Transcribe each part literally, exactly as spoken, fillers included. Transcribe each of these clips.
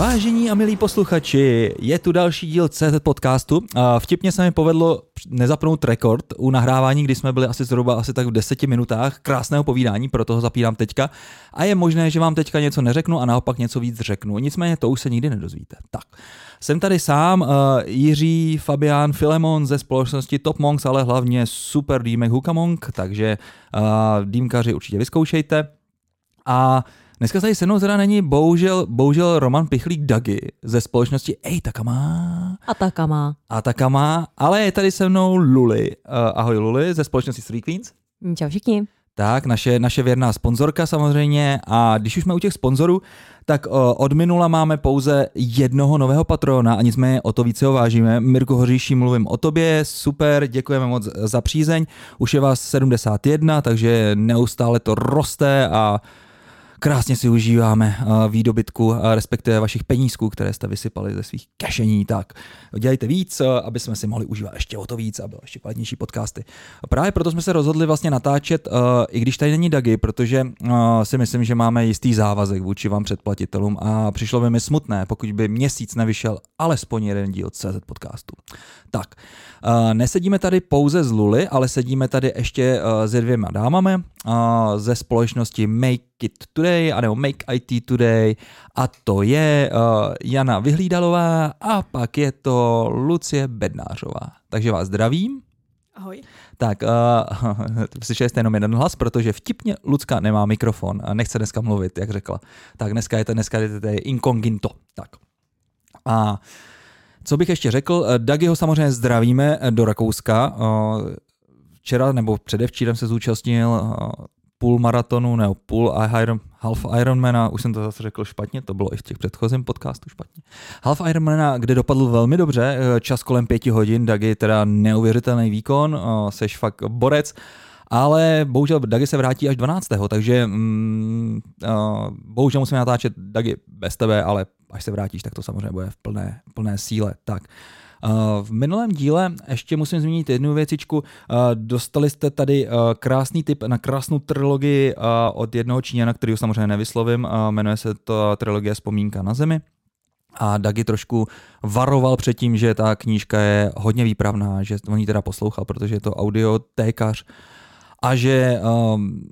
Vážení a milí posluchači, je tu další díl C Z podcastu. Vtipně se mi povedlo nezapnout rekord u nahrávání, kdy jsme byli asi zhruba asi tak v deseti minutách krásného povídání, proto ho zapínám teďka. A je možné, že vám teďka něco neřeknu a naopak něco víc řeknu. Nicméně to už se nikdy nedozvíte. Tak, jsem tady sám, uh, Jiří Fabián Filemon ze společnosti Top Monks, ale hlavně super dýmek Hukamonk, takže uh, dýmkaři určitě vyzkoušejte. A dneska tady se mnou teda není bohužel, bohužel Roman Pichlík Dagi ze společnosti A Takama. A Takama. A Takama, ale je tady se mnou Luli. Uh, ahoj Luli ze společnosti Street Queens. Čau všichni. Tak, naše, naše věrná sponzorka samozřejmě. A když už jsme u těch sponzorů, tak uh, od minula máme pouze jednoho nového patrona a nicméně o to více ho vážíme. Mirku Hoříši, mluvím o tobě, super, děkujeme moc za přízeň. Už je vás sedmdesát jedna, takže neustále to roste a krásně si užíváme výdobytku, respektive vašich penízků, které jste vysypali ze svých kašení. Tak dělejte víc, aby jsme si mohli užívat ještě o to víc a byly ještě kvalitnější podcasty. Právě proto jsme se rozhodli vlastně natáčet, i když tady není Dagi, protože si myslím, že máme jistý závazek vůči vám předplatitelům a přišlo by mi smutné, pokud by měsíc nevyšel alespoň jeden díl C Z podcastu. Tak, nesedíme tady pouze z Luly, ale sedíme tady ještě se dvěma dámami ze společnosti Make I T Today, anebo Make I T Today, a to je uh, Jana Vyhlídalová a pak je to Lucie Bednářová. Takže vás zdravím. Ahoj. Tak, uh, slyšeli jste jenom jeden hlas, protože vtipně Lucka nemá mikrofon a nechce dneska mluvit, jak řekla. Tak dneska je to, dneska je to inkognito. Tak. A co bych ještě řekl, Dagiho samozřejmě zdravíme do Rakouska. Uh, včera nebo předevčírem se zúčastnil uh, půl maratonu, ne, půl Iron, Half Ironmana, už jsem to zase řekl špatně, to bylo i v těch předchozím podcastu špatně. Half Ironmana, kde dopadl velmi dobře, čas kolem pěti hodin, Dagi teda neuvěřitelný výkon, seš fakt borec, ale bohužel Dagi se vrátí až dvanáctého, takže mm, bohužel musíme natáčet Dagi bez tebe, ale až se vrátíš, tak to samozřejmě bude v plné, plné síle, tak. V minulém díle ještě musím zmínit jednu věcičku. Dostali jste tady krásný tip na krásnou trilogii od jednoho Číňana, který už samozřejmě nevyslovím. Jmenuje se to trilogie Vzpomínka na zemi. A Dagi trošku varoval před tím, že ta knížka je hodně výpravná, že on ji teda poslouchal, protože je to audiotékař a že Um,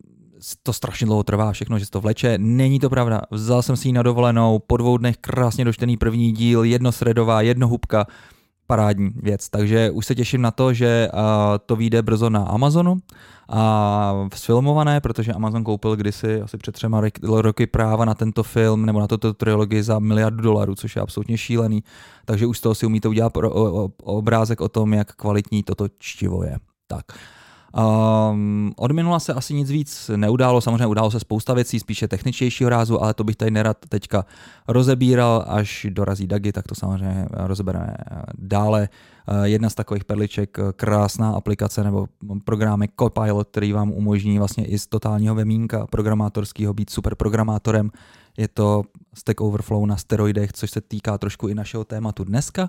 to strašně dlouho trvá všechno, že se to vleče. Není to pravda. Vzal jsem si ji na dovolenou, po dvou dnech krásně dočtený první díl, jedno sredová, jedno hubka, parádní věc. Takže už se těším na to, že uh, to vyjde brzo na Amazonu a sfilmované, protože Amazon koupil kdysi asi před třema roky práva na tento film nebo na tuto trilogii za miliardu dolarů, což je absolutně šílený. Takže už z toho si umíte udělat pro, o, o, obrázek o tom, jak kvalitní toto čtivo je. Tak. Um, od minula se asi nic víc neudálo, samozřejmě událo se spousta věcí, spíše techničtějšího rázu, ale to bych tady nerad teďka rozebíral, až dorazí Dagi, tak to samozřejmě rozebereme dále. Jedna z takových perliček, krásná aplikace nebo programy Copilot, který vám umožní vlastně i z totálního vemínka programátorského být super programátorem. Je to Stack Overflow na steroidech, což se týká trošku i našeho tématu dneska,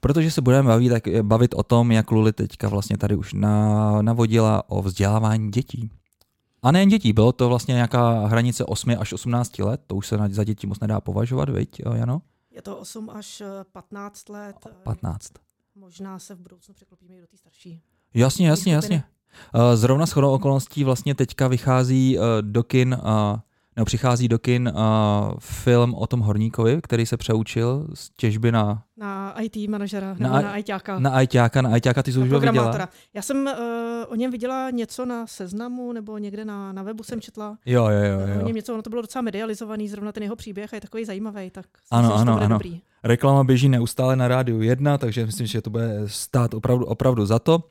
protože se budeme bavit, tak bavit o tom, jak Luli teďka vlastně tady už navodila o vzdělávání dětí. A nejen dětí, bylo to vlastně nějaká hranice osm až osmnáct let, to už se za děti moc nedá považovat, viď, Jano? Je to osm až patnáct let. patnáct. Možná se v budoucnu překlopíme i do té starší. Jasně, jasně, jasně. Zrovna shodou okolností vlastně teďka vychází do kin, nebo přichází do kin film o tom horníkovi, který se přeučil z těžby na... Na í té manažera, nebo na ajťáka. Na ajťáka, na ajťáka, ty jsi už ho viděla. Já jsem uh, o něm viděla něco na Seznamu, nebo někde na, na webu jsem četla. Jo, jo, jo. jo. O něm něco, ono to bylo docela medializovaný, zrovna ten jeho příběh a je takový zajímavý, tak ano, myslím, ano, že to bude ano. Dobrý. Reklama běží neustále na Rádiu jedna, takže myslím, že to bude stát opravdu, opravdu za to.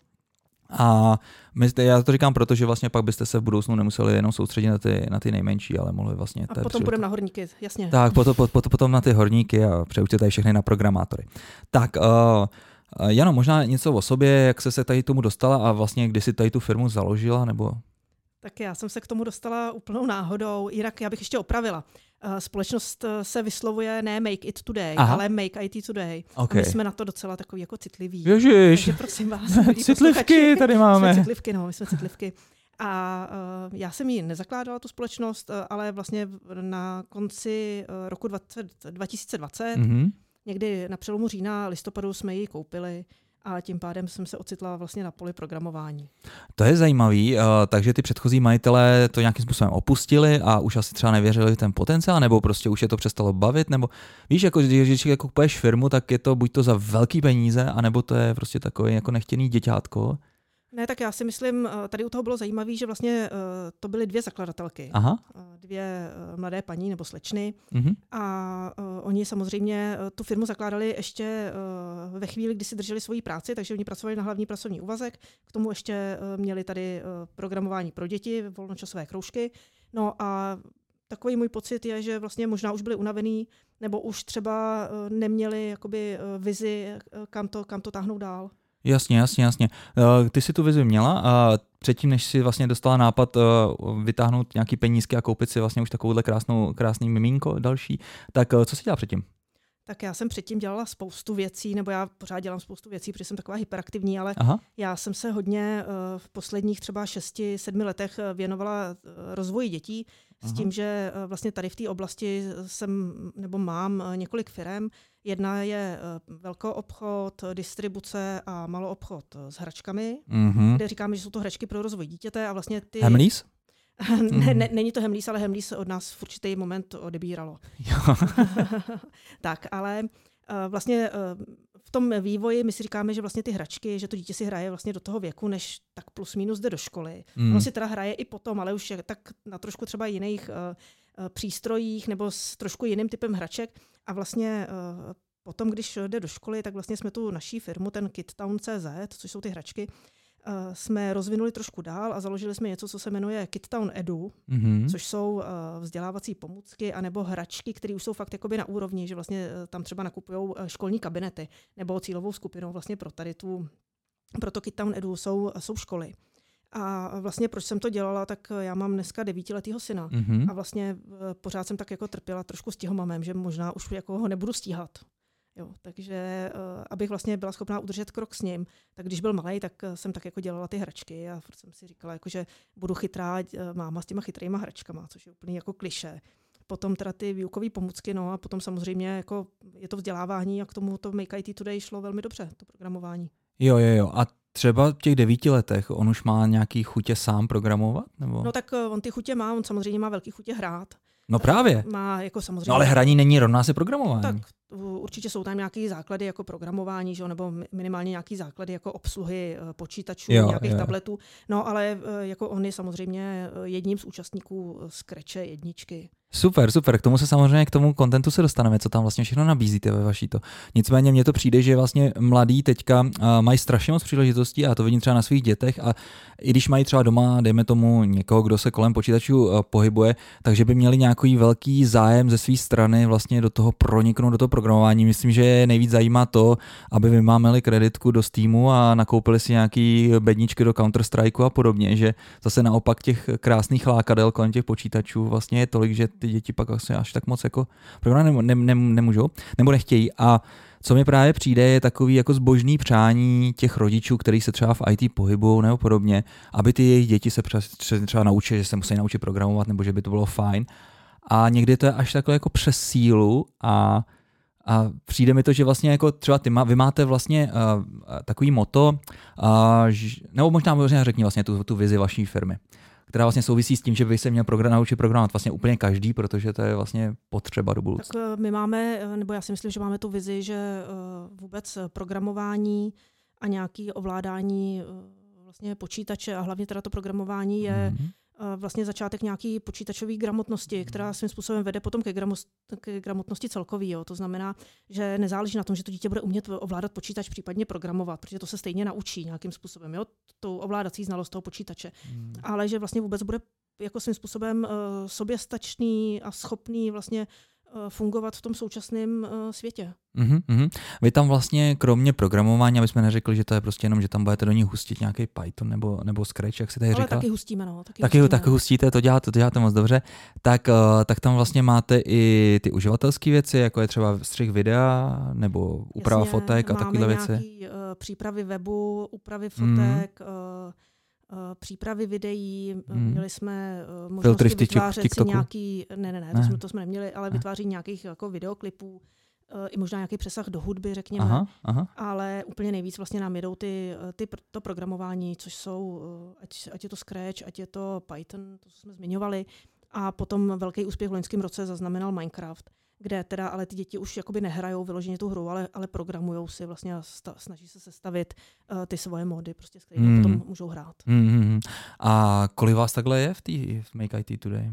A my, já to říkám, protože vlastně pak byste se v budoucnu nemuseli jenom soustředit na ty, na ty nejmenší, ale mohli vlastně... A potom půjdeme na horníky, jasně. Tak, potom, potom, potom na ty horníky a přeučte tady všechny na programátory. Tak, uh, Jano, možná něco o sobě, jak se se tady tomu dostala a vlastně kdy si tady tu firmu založila, nebo... Tak já jsem se k tomu dostala úplnou náhodou. Jinak já bych ještě opravila. Společnost se vyslovuje ne Make IT Today, aha, ale Make í té Today. Okay. A my jsme na to docela takový jako citliví. Ježiš. Takže prosím vás, citlivky tady máme. Jsme citlivky, no, my jsme citlivky. A já jsem ji nezakládala, tu společnost, ale vlastně na konci roku dva tisíce dvacet, mm-hmm. někdy na přelomu října, listopadu jsme ji koupili a tím pádem jsem se ocitla vlastně na poli programování. To je zajímavý, takže ty předchozí majitelé to nějakým způsobem opustili a už asi třeba nevěřili v ten potenciál, nebo prostě už je to přestalo bavit, nebo víš, jako když jako kupuješ firmu, tak je to buď to za velký peníze, anebo to je prostě takový jako nechtěný děťátko. Ne, tak já si myslím, tady u toho bylo zajímavé, že vlastně to byly dvě zakladatelky. Aha. Dvě mladé paní nebo slečny. Mhm. A oni samozřejmě tu firmu zakládali ještě ve chvíli, kdy si drželi svoji práci, takže oni pracovali na hlavní pracovní úvazek. K tomu ještě měli tady programování pro děti, volnočasové kroužky. No a takový můj pocit je, že vlastně možná už byli unavený, nebo už třeba neměli jakoby vizi, kam to, kam to táhnou dál. Jasně, jasně, jasně. Ty si tu vizi měla a předtím, než si vlastně dostala nápad vytáhnout nějaký penízky a koupit si vlastně už takovouhle krásnou, krásný miminko další, tak co jsi dělala předtím? Tak já jsem předtím dělala spoustu věcí, nebo já pořád dělám spoustu věcí, protože jsem taková hyperaktivní, ale Aha. já jsem se hodně v posledních třeba šesti, sedmi letech věnovala rozvoji dětí s tím, Aha. že vlastně tady v té oblasti jsem, nebo mám několik firem. Jedna je velkoobchod, distribuce a maloobchod s hračkami, mm-hmm. kde říkáme, že jsou to hračky pro rozvoj dítěte a vlastně ty... Hemlees? ne, ne, není to Hemlees, ale Hemlees od nás v určitý moment odebíralo. Tak, ale vlastně v tom vývoji my si říkáme, že vlastně ty hračky, že to dítě si hraje vlastně do toho věku, než tak plus minus jde do školy. Mm. Ono si teda hraje i potom, ale už tak na trošku třeba jiných přístrojích nebo s trošku jiným typem hraček. A vlastně uh, potom, když jde do školy, tak vlastně jsme tu naší firmu, ten KitTown tečka cé zet, což jsou ty hračky, uh, jsme rozvinuli trošku dál a založili jsme něco, co se jmenuje Kit Town Edu, mm-hmm. což jsou uh, vzdělávací pomůcky anebo hračky, které už jsou fakt jakoby na úrovni, že vlastně uh, tam třeba nakupují školní kabinety nebo cílovou skupinou vlastně pro tady tu, pro to Kit Town Edu jsou, jsou školy. A vlastně proč jsem to dělala, tak já mám dneska devítiletýho syna mm-hmm. a vlastně pořád jsem tak jako trpěla trošku s stihomamem, že možná už jako ho nebudu stíhat. Jo, takže abych vlastně byla schopná udržet krok s ním, tak když byl malej, tak jsem tak jako dělala ty hračky a furt jsem si říkala, jako, že budu chytrá máma s těma chytrýma hračkama, což je úplně jako klišé. Potom teda ty výukové pomůcky, no a potom samozřejmě jako je to vzdělávání a k tomu to Make í té Today šlo velmi dobře, to programování. Jo, jo, jo. A třeba v těch devíti letech on už má nějaký chutě sám programovat? Nebo? No tak on ty chutě má, on samozřejmě má velký chutě hrát. No právě. Má jako samozřejmě... No ale hraní není rovná se programování. Tak určitě jsou tam nějaké základy jako programování, že? Nebo minimálně nějaké základy jako obsluhy počítačů, jo, nějakých jo. tabletů. No ale jako on je samozřejmě jedním z účastníků Scratche jedničky. Super, super. K tomu se samozřejmě, k tomu kontentu se dostaneme, co tam vlastně všechno nabízíte ve vaší to. Nicméně mně to přijde, že vlastně mladí teďka mají strašně moc příležitostí a to vidím třeba na svých dětech a i když mají třeba doma, dejme tomu někoho, kdo se kolem počítačů pohybuje, takže by měli nějaký velký zájem ze své strany vlastně do toho proniknout, do toho programování. Myslím, že je nejvíc zajímá to, aby vymámeli kreditku do Steamu a nakoupili si nějaký bedničky do Counter-Strikeu a podobně, že zase naopak těch krásných lákadel kolem těch počítačů vlastně je tolik, že ty děti pak asi až tak moc jako programovat ne, ne, nemůžou, nebo nechtějí. A co mi právě přijde, je takový jako zbožný přání těch rodičů, kteří se třeba v í té pohybují nebo podobně, aby ty jejich děti se třeba naučili, že se musí naučit programovat, nebo že by to bylo fajn. A někdy to je až takhle jako přes sílu a, a přijde mi to, že vlastně jako třeba ty má, vy máte vlastně uh, takový motto, uh, nebo možná možná řekni vlastně tu, tu vizi vaší firmy, která vlastně souvisí s tím, že by se měl program, naučit programovat vlastně úplně každý, protože to je vlastně potřeba do budoucna. Tak my máme, nebo já si myslím, že máme tu vizi, že vůbec programování a nějaké ovládání vlastně počítače a hlavně teda to programování je mm-hmm. vlastně začátek nějaké počítačové gramotnosti, která svým způsobem vede potom ke, gramos, ke gramotnosti celkový. Jo. To znamená, že nezáleží na tom, že to dítě bude umět ovládat počítač, případně programovat, protože to se stejně naučí nějakým způsobem. Jo. Tou ovládací znalost toho počítače, hmm. ale že vlastně vůbec bude jako svým způsobem uh, soběstačný a schopný vlastně uh, fungovat v tom současném uh, světě. Mm-hmm, mm-hmm. Vy tam vlastně kromě programování, aby jsme neřekli, že to je prostě jenom, že tam budete do ní hustit nějaký Python nebo, nebo Scratch, jak se tady říkala. Ale taky hustíme, no. Taky, taky, hustíme. taky hustíte, to děláte, to děláte moc dobře. Tak, uh, tak tam vlastně máte i ty uživatelské věci, jako je třeba střih videa nebo úprava Jasně, fotek a takovéhle věci. Máme nějaké uh, přípravy webu, úpravy fotek, mm-hmm. uh, uh, přípravy videí, hmm. měli jsme uh, možnost vytvářet si nějaký, ne, ne, ne, to, ne. Jsme, to jsme neměli, ale ne. vytváří nějakých jako videoklipů, i možná nějaký přesah do hudby, řekněme, aha, aha. ale úplně nejvíc vlastně nám jedou ty, ty, to programování, což jsou, ať, ať je to Scratch, ať je to Python, to jsme zmiňovali, a potom velký úspěch v loňském roce zaznamenal Minecraft, kde teda ale ty děti už jakoby nehrajou vyloženě tu hru, ale, ale programujou si vlastně a sta, snaží se sestavit uh, ty svoje mody, prostě, s kterými mm. potom můžou hrát. Mm-hmm. A kolik vás takhle je v, tý, v Make í té Today?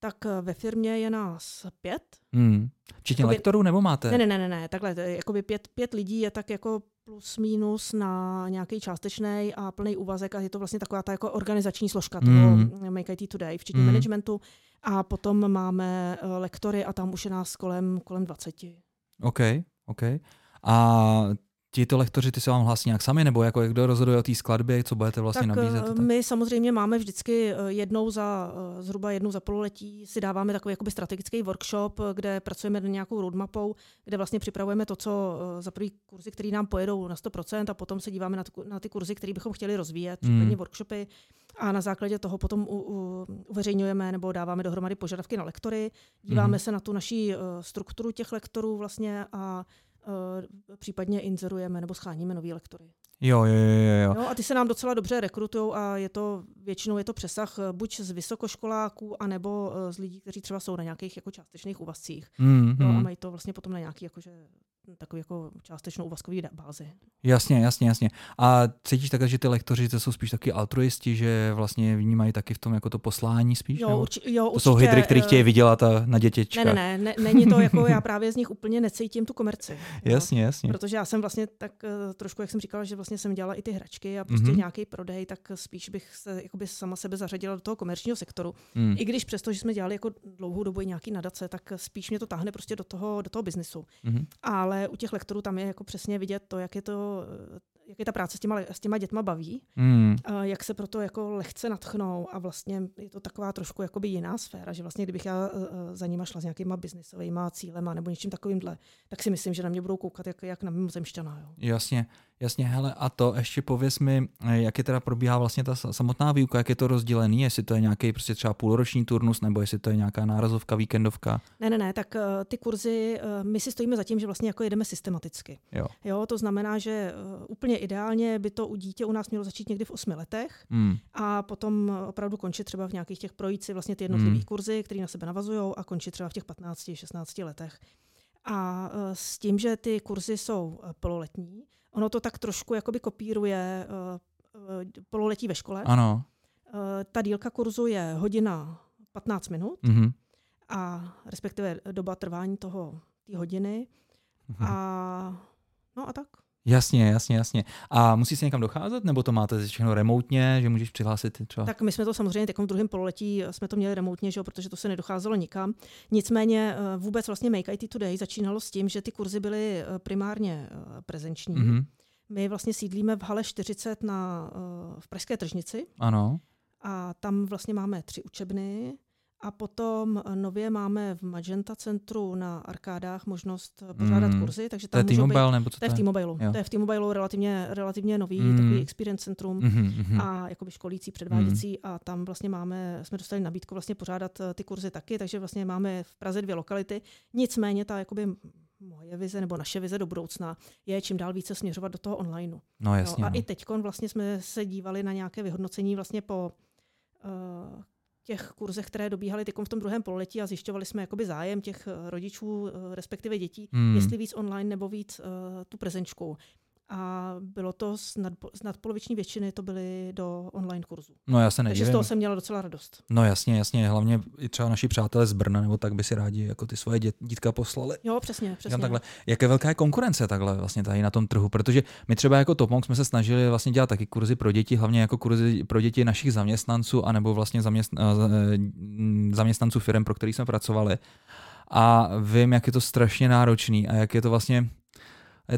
Tak ve firmě je nás pět. Hmm. Včetně jakoby, lektorů, nebo máte? Ne, ne, ne, ne, takhle, jakoby pět, pět lidí je tak jako plus minus na nějaký částečný a plný úvazek a je to vlastně taková ta jako organizační složka hmm. toho Make í té Today, včetně hmm. managementu, a potom máme lektory a tam už je nás kolem, kolem dvacet. OK, OK. A tito lektoři, ty se vám hlásí nějak sami, nebo jako kdo rozhoduje o té skladbě, co budete vlastně tak nabízet? Tak my samozřejmě máme vždycky jednou za, zhruba jednou za pololetí si dáváme takový jakoby strategický workshop, kde pracujeme na nějakou roadmapou, kde vlastně připravujeme to, co za první kurzy, které nám pojedou na sto procent a potom se díváme na, t- na ty kurzy, které bychom chtěli rozvíjet, případně mm. workshopy, a na základě toho potom u- u- uveřejňujeme nebo dáváme dohromady požadavky na lektory, díváme mm. se na tu naší strukturu těch lektorů vlastně a případně inzerujeme nebo scháníme nový lektory. Jo, jo, jo, jo. A ty se nám docela dobře rekrutujou a je to, většinou je to přesah buď z vysokoškoláků, anebo z lidí, kteří třeba jsou na nějakých jako částečných úvazcích. Mm, no, mm. A mají to vlastně potom na nějaký jakože, takový jako částečnou úvazkový bázi. Jasně, jasně, jasně. A cítíš tak, že ty lektoři to jsou spíš taky altruisti, že vlastně vnímají taky v tom jako to poslání spíš? Jo, urči- jo, to určitě, jsou hydry, které chtějí vydělat a na dětěčka. Ne, ne, ne, není to jako, já právě z nich úplně necítím tu komerci. Jasně, jo? Jasně. Protože já jsem vlastně tak trošku, jak jsem říkala, že vlastně jsem dělala i ty hračky a prostě mm-hmm. nějaký prodej, tak spíš bych se jakoby sama sebe zařadila do toho komerčního sektoru. Mm. I když přesto, že jsme dělali jako dlouhou dobu i nějaký nadace, tak spíš mě to táhne prostě do toho, do toho biznisu. Mm-hmm. Ale u těch lektorů tam je jako přesně vidět to, jak je to, jak je ta práce s těma, s těma dětma baví, mm. jak se proto jako lehce natchnou a vlastně je to taková trošku jakoby jiná sféra, že vlastně kdybych já za nima šla s nějakýma biznisovýma cílema nebo něčím takovýmhle, tak si myslím, že na mě budou koukat jak, jak na mimozemšťana. Jo. Jasně, jasně, hele, a to ještě pověz mi, jak je teda probíhá vlastně ta samotná výuka, jak je to rozdělený, jestli to je nějaký prostě třeba půlroční turnus, nebo jestli to je nějaká nárazovka, víkendovka? Ne, ne, ne, tak ty kurzy, my si stojíme za tím, že vlastně jako jedeme systematicky. Jo. Jo, to znamená, že úplně ideálně by to u dítě u nás mělo začít někdy v osmi letech mm. a potom opravdu končit třeba v nějakých těch projít si vlastně ty jednotlivý mm. kurzy, které na sebe navazují, a končit třeba v těch patnácti, šestnácti letech. A s tím, že ty kurzy jsou pololetní, ono to tak trošku jakoby kopíruje pololetí ve škole. Ano. Ta délka kurzu je hodina patnáct minut mm-hmm. a respektive doba trvání toho té hodiny. Mm-hmm. A no a tak. Jasně, jasně, jasně. A musí se někam docházet, nebo to máte všechno remotně, že můžeš přihlásit třeba? Tak my jsme to samozřejmě tak v druhém pololetí jsme to měli remotně, že jo, protože to se nedocházelo nikam. Nicméně vůbec vlastně Make í té Today začínalo s tím, že ty kurzy byly primárně prezenční. Mm-hmm. My vlastně sídlíme v hale čtyřicet na, v Pražské tržnici. Ano. A tam vlastně máme tři učebny. A potom nově máme v Magenta centru na Arkádách možnost pořádat mm. kurzy, takže tam můžou být, nebo co to je? To je v T-Mobilu. To je v T-Mobilu relativně, relativně nový mm. takový experience centrum mm. a jakoby školící, předváděcí mm. a tam vlastně máme, jsme dostali nabídku vlastně pořádat ty kurzy taky, takže vlastně máme v Praze dvě lokality. Nicméně ta jakoby moje vize nebo naše vize do budoucna je čím dál více směřovat do toho online. No jasně. No, a no. i teďkon vlastně jsme se dívali na nějaké vyhodnocení vlastně po uh, těch kurzech, které dobíhaly teď v tom druhém pololetí a zjišťovali jsme jakoby zájem těch rodičů, respektive dětí, hmm. jestli víc online nebo víc uh, tu prezenčku. A bylo to z, nadpo, z nadpoloviční většiny to byly do online kurzů. No já se nedivím. Takže z toho jsem měla docela radost. No jasně, jasně. Hlavně i třeba naši přátelé z Brna, nebo tak by si rádi jako ty svoje dět, dítka poslali. Jo, přesně, přesně. Takhle. Jak je velká je konkurence takhle vlastně tady na tom trhu, protože my třeba jako Top Monks jsme se snažili vlastně dělat taky kurzy pro děti, hlavně jako kurzy pro děti našich zaměstnanců, anebo vlastně zaměstn... zaměstnanců firem, pro který jsme pracovali. A vím, jak je to strašně náročný a jak je to vlastně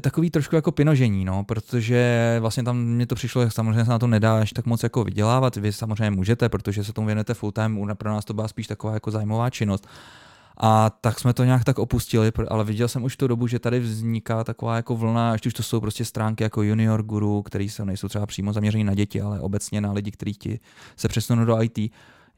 takový trošku jako pinožení, no, protože vlastně tam mě to přišlo, jak samozřejmě se na to nedá až tak moc jako vydělávat, vy samozřejmě můžete, protože se tomu věnujete full time, pro nás to byla spíš taková jako zájmová činnost. A tak jsme to nějak tak opustili, ale viděl jsem už tu dobu, že tady vzniká taková jako vlna, až už to jsou prostě stránky jako Junior Guru, který se nejsou třeba přímo zaměřený na děti, ale obecně na lidi, kteří ti se přesunou do í té.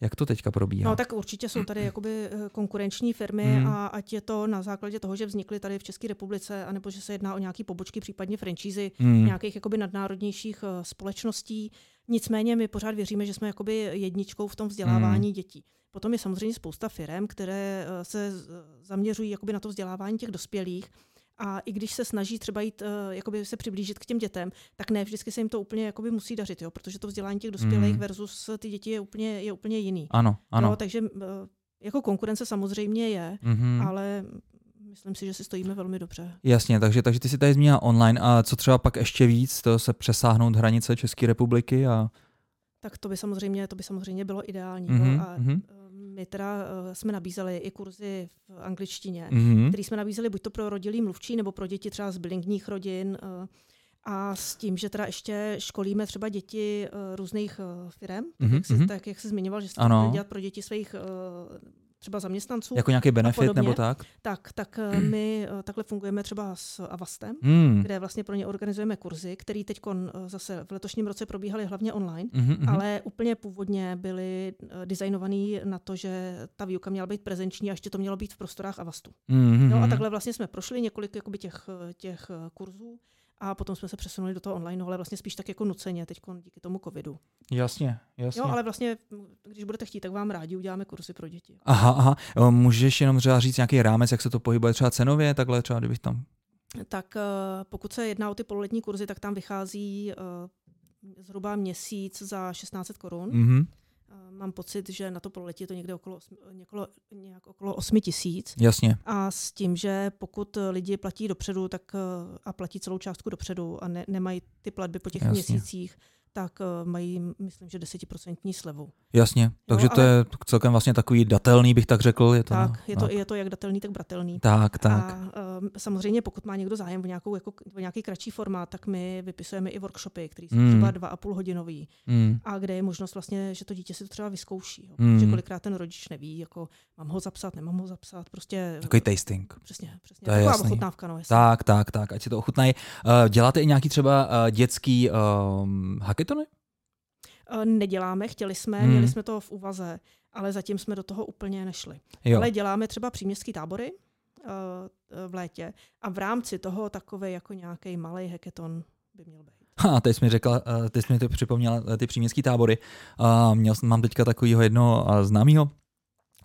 Jak to teďka probíhá? No tak určitě jsou tady jakoby konkurenční firmy hmm. a ať je to na základě toho, že vznikly tady v České republice, anebo že se jedná o nějaké pobočky, případně franšízy hmm. nějakých jakoby nadnárodnějších společností. Nicméně my pořád věříme, že jsme jakoby jedničkou v tom vzdělávání hmm. dětí. Potom je samozřejmě spousta firem, které se zaměřují jakoby na to vzdělávání těch dospělých. A i když se snaží třeba jít, uh, jakoby se přiblížit k těm dětem, tak ne vždycky se jim to úplně jakoby musí dařit, jo? Protože to vzdělání těch dospělých mm. versus ty děti je úplně, je úplně jiný. Ano, ano. No, takže uh, jako konkurence samozřejmě je, mm-hmm. ale myslím si, že si stojíme velmi dobře. Jasně, takže, takže ty si tady zmínila online. A co třeba pak ještě víc, to se přesáhnout hranice České republiky? A... Tak to by samozřejmě, to by samozřejmě bylo ideální. Mm-hmm, no? A, mm-hmm. My teda uh, jsme nabízeli i kurzy v angličtině, mm-hmm. které jsme nabízeli buď to pro rodilý mluvčí, nebo pro děti třeba z bilingvních rodin. Uh, a s tím, že teda ještě školíme třeba děti uh, různých uh, firem, mm-hmm. tak, mm-hmm. tak jak jsi zmiňoval, že se to dělat pro děti svých uh, třeba zaměstnanců. Jako nějaký benefit nebo tak? Tak, tak mm. my uh, takhle fungujeme třeba s Avastem, mm. kde vlastně pro ně organizujeme kurzy, které teď uh, zase v letošním roce probíhaly hlavně online, mm-hmm. ale úplně původně byly uh, designovaný na to, že ta výuka měla být prezenční a ještě to mělo být v prostorách Avastu. Mm-hmm. No a takhle vlastně jsme prošli několik jakoby těch, těch uh, kurzů a potom jsme se přesunuli do toho online, ale vlastně spíš tak jako nuceně teď díky tomu covidu. Jasně, jasně. Jo, ale vlastně, když budete chtít, tak vám rádi uděláme kurzy pro děti. Aha, aha. Můžeš jenom třeba říct nějaký rámec, jak se to pohybuje třeba cenově, takhle třeba, kdybych tam... Tak pokud se jedná o ty pololetní kurzy, tak tam vychází zhruba měsíc za šestnáct set korun. Mm-hmm. Mám pocit, že na to pololetí je to někde okolo, několo, nějak okolo osm tisíc. Jasně. A s tím, že pokud lidi platí dopředu tak, a platí celou částku dopředu a ne, nemají ty platby po těch Jasně. měsících, tak mají, myslím, že desetiprocentní slevu. Jasně, takže no, to je celkem vlastně takový datelný, bych tak řekl. Je to, tak, je to, tak, je to jak datelný, tak bratelný. Tak, tak. A um, samozřejmě, pokud má někdo zájem o, nějakou, jako, o nějaký kratší formát, tak my vypisujeme i workshopy, které jsou mm. třeba dva a půl hodinový. Mm. A kde je možnost vlastně, že to dítě si to třeba vyzkouší. Jo, mm. Protože kolikrát ten rodič neví, jako mám ho zapsat, nemám ho zapsat. Prostě, takový tasting. Přesně, přesně. To je taková jasný. Ochutnávka. No, tak, tak, tak, ať si to ochutnají. Uh, děláte i nějaký třeba uh, dětský um, Pythony? Neděláme, chtěli jsme, hmm. měli jsme to v úvaze, ale zatím jsme do toho úplně nešli. Jo. Ale děláme třeba příměstské tábory uh, v létě a v rámci toho takový jako nějaký malý hackathon by měl být. A teď jsi mi řekla, teď jsi mi to připomněla ty příměstské tábory. Uh, měl, mám teďka takového jednoho známého,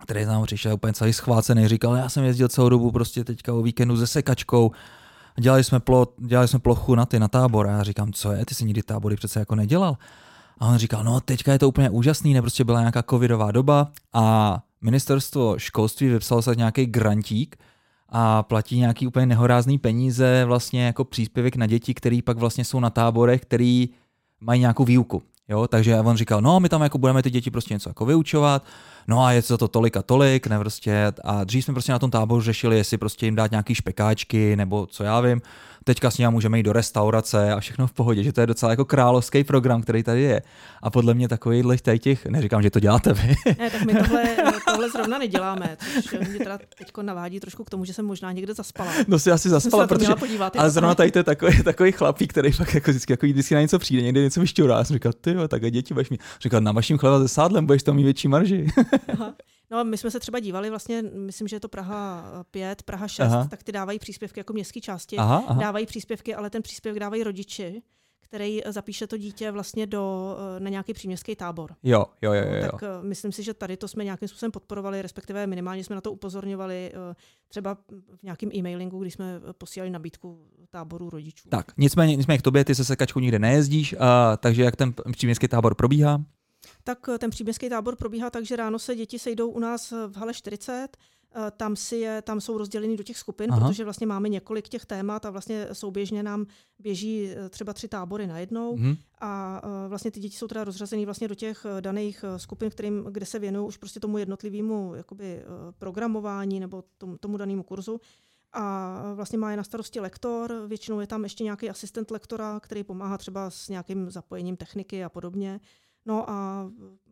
který nám přišel úplně celý schvácený, říkal, já jsem jezdil celou dobu prostě teďka o víkendu se sekačkou. Dělali jsme, plot, dělali jsme plochu na ty na tábor a já říkám, co je, ty jsi nikdy tábory přece jako nedělal. A on říkal, no teďka je to úplně úžasný, ne, prostě byla nějaká covidová doba a ministerstvo školství vypsalo se nějaký grantík a platí nějaký úplně nehorázný peníze vlastně jako příspěvek na děti, který pak vlastně jsou na táborech, který mají nějakou výuku. Jo, takže on říkal, no my tam jako budeme ty děti prostě něco jako vyučovat, no a je za to tolik a tolik, ne prostě, a dřív jsme prostě na tom táboru řešili, jestli prostě jim dát nějaký špekáčky, nebo co já vím, teďka s ním můžeme jít do restaurace a všechno v pohodě, že to je docela jako královský program, který tady je. A podle mě takových těch, neříkám, že to děláte vy. Ne, tak my tohle, tohle zrovna neděláme, což mě teda teďko navádí trošku k tomu, že jsem možná někde zaspala. No si asi zaspala, protože podívat, ale zrovna tady to je takový, takový chlapík, který pak jako vždycky, jako vždycky na něco přijde, někdy něco vyšťurá, říkal, ty jo, tak a děti budeš mít. Říkal, na vaším chleba ze sádlem budeš tam mít větší marži. Aha. No, my jsme se třeba dívali vlastně, myslím, že je to Praha pět, Praha šest, aha. tak ty dávají příspěvky jako městské části. Aha, aha. Dávají příspěvky, ale ten příspěvek dávají rodiči, který zapíše to dítě vlastně do, na nějaký příměstský tábor. Jo, jo, jo, jo. Tak myslím si, že tady to jsme nějakým způsobem podporovali, respektive minimálně jsme na to upozorňovali třeba v nějakém e-mailingu, když jsme posílali nabídku táboru rodičů. Tak, nicméně, nicméně k tobě, ty se sekačkou nikde nejezdíš, a, takže jak ten příměstský tábor probíhá? Tak ten příměstský tábor probíhá tak, že ráno se děti sejdou u nás v hale čtyřicet, tam, si je, tam jsou rozděleny do těch skupin, aha. protože vlastně máme několik těch témat a vlastně souběžně nám běží třeba tři tábory najednou hmm. a vlastně ty děti jsou teda rozřazený vlastně do těch daných skupin, kterým, kde se věnují už prostě tomu jednotlivému jakoby programování nebo tomu, tomu danému kurzu. A vlastně má je na starosti lektor, většinou je tam ještě nějaký asistent lektora, který pomáhá třeba s nějakým zapojením techniky a podobně. No a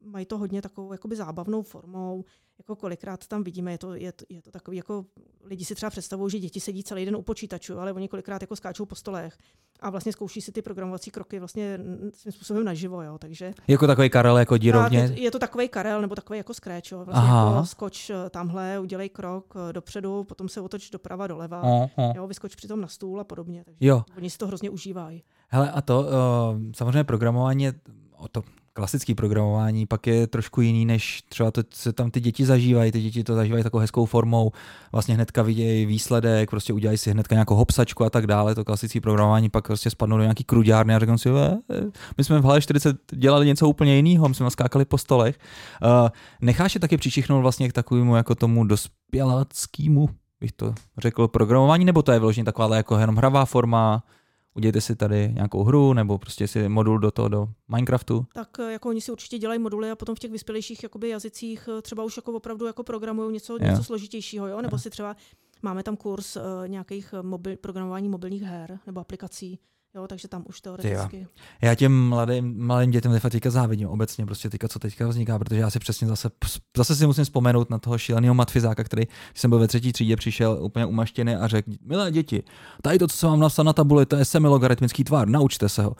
mají to hodně takovou jakoby zábavnou formou. Jako kolikrát tam vidíme, je to, je, to, je to takový, jako lidi si třeba představují, že děti sedí celý den u počítačů, ale oni kolikrát jako skáčou po stolech a vlastně zkouší si ty programovací kroky vlastně svým způsobem naživo, jo, takže... Jako takový Karel, jako dírovně? Je to takový Karel, nebo takový jako Scratch, jo, vlastně jako skoč tamhle, udělej krok dopředu, potom se otoč doprava, doleva, aha, jo, vyskoč přitom na stůl a podobně, takže jo, oni si to hrozně užívají. Hele, a to, uh, samozřejmě programování, o to... klasické programování pak je trošku jiný, než třeba to, co tam ty děti zažívají. Ty děti to zažívají takovou hezkou formou, vlastně hnedka vidějí výsledek, prostě udělají si hnedka nějakou hopsačku a tak dále. To klasické programování pak prostě spadnou do nějaký kruďárny a říkám si, my jsme v Hale čtyřicet dělali něco úplně jiného, my jsme skákali po stolech. Necháš je taky přičichnout vlastně k takovému jako tomu dospěláckému, bych to řekl, programování, nebo to je vyloženě taková jako jenom hravá forma? Udějte si tady nějakou hru, nebo prostě si modul do toho, do Minecraftu. Tak jako oni si určitě dělají moduly a potom v těch vyspělejších jakoby jazycích třeba už jako opravdu jako programují něco, něco složitějšího, jo? Nebo jo, si třeba máme tam kurz uh, nějakých mobil, programování mobilních her nebo aplikací. Jo, takže tam už teoreticky. Tyjo. Já těm mladým, mladým dětem teďka teďka závidím obecně, prostě teďka, co teďka vzniká, protože já si přesně zase, zase si musím vzpomenout na toho šíleného matfizáka, který, když jsem byl ve třetí třídě, přišel úplně umaštěný a řekl, milé děti, tady to, co jsem vám napsal na tabuli, to je semilogaritmický tvar, naučte se ho.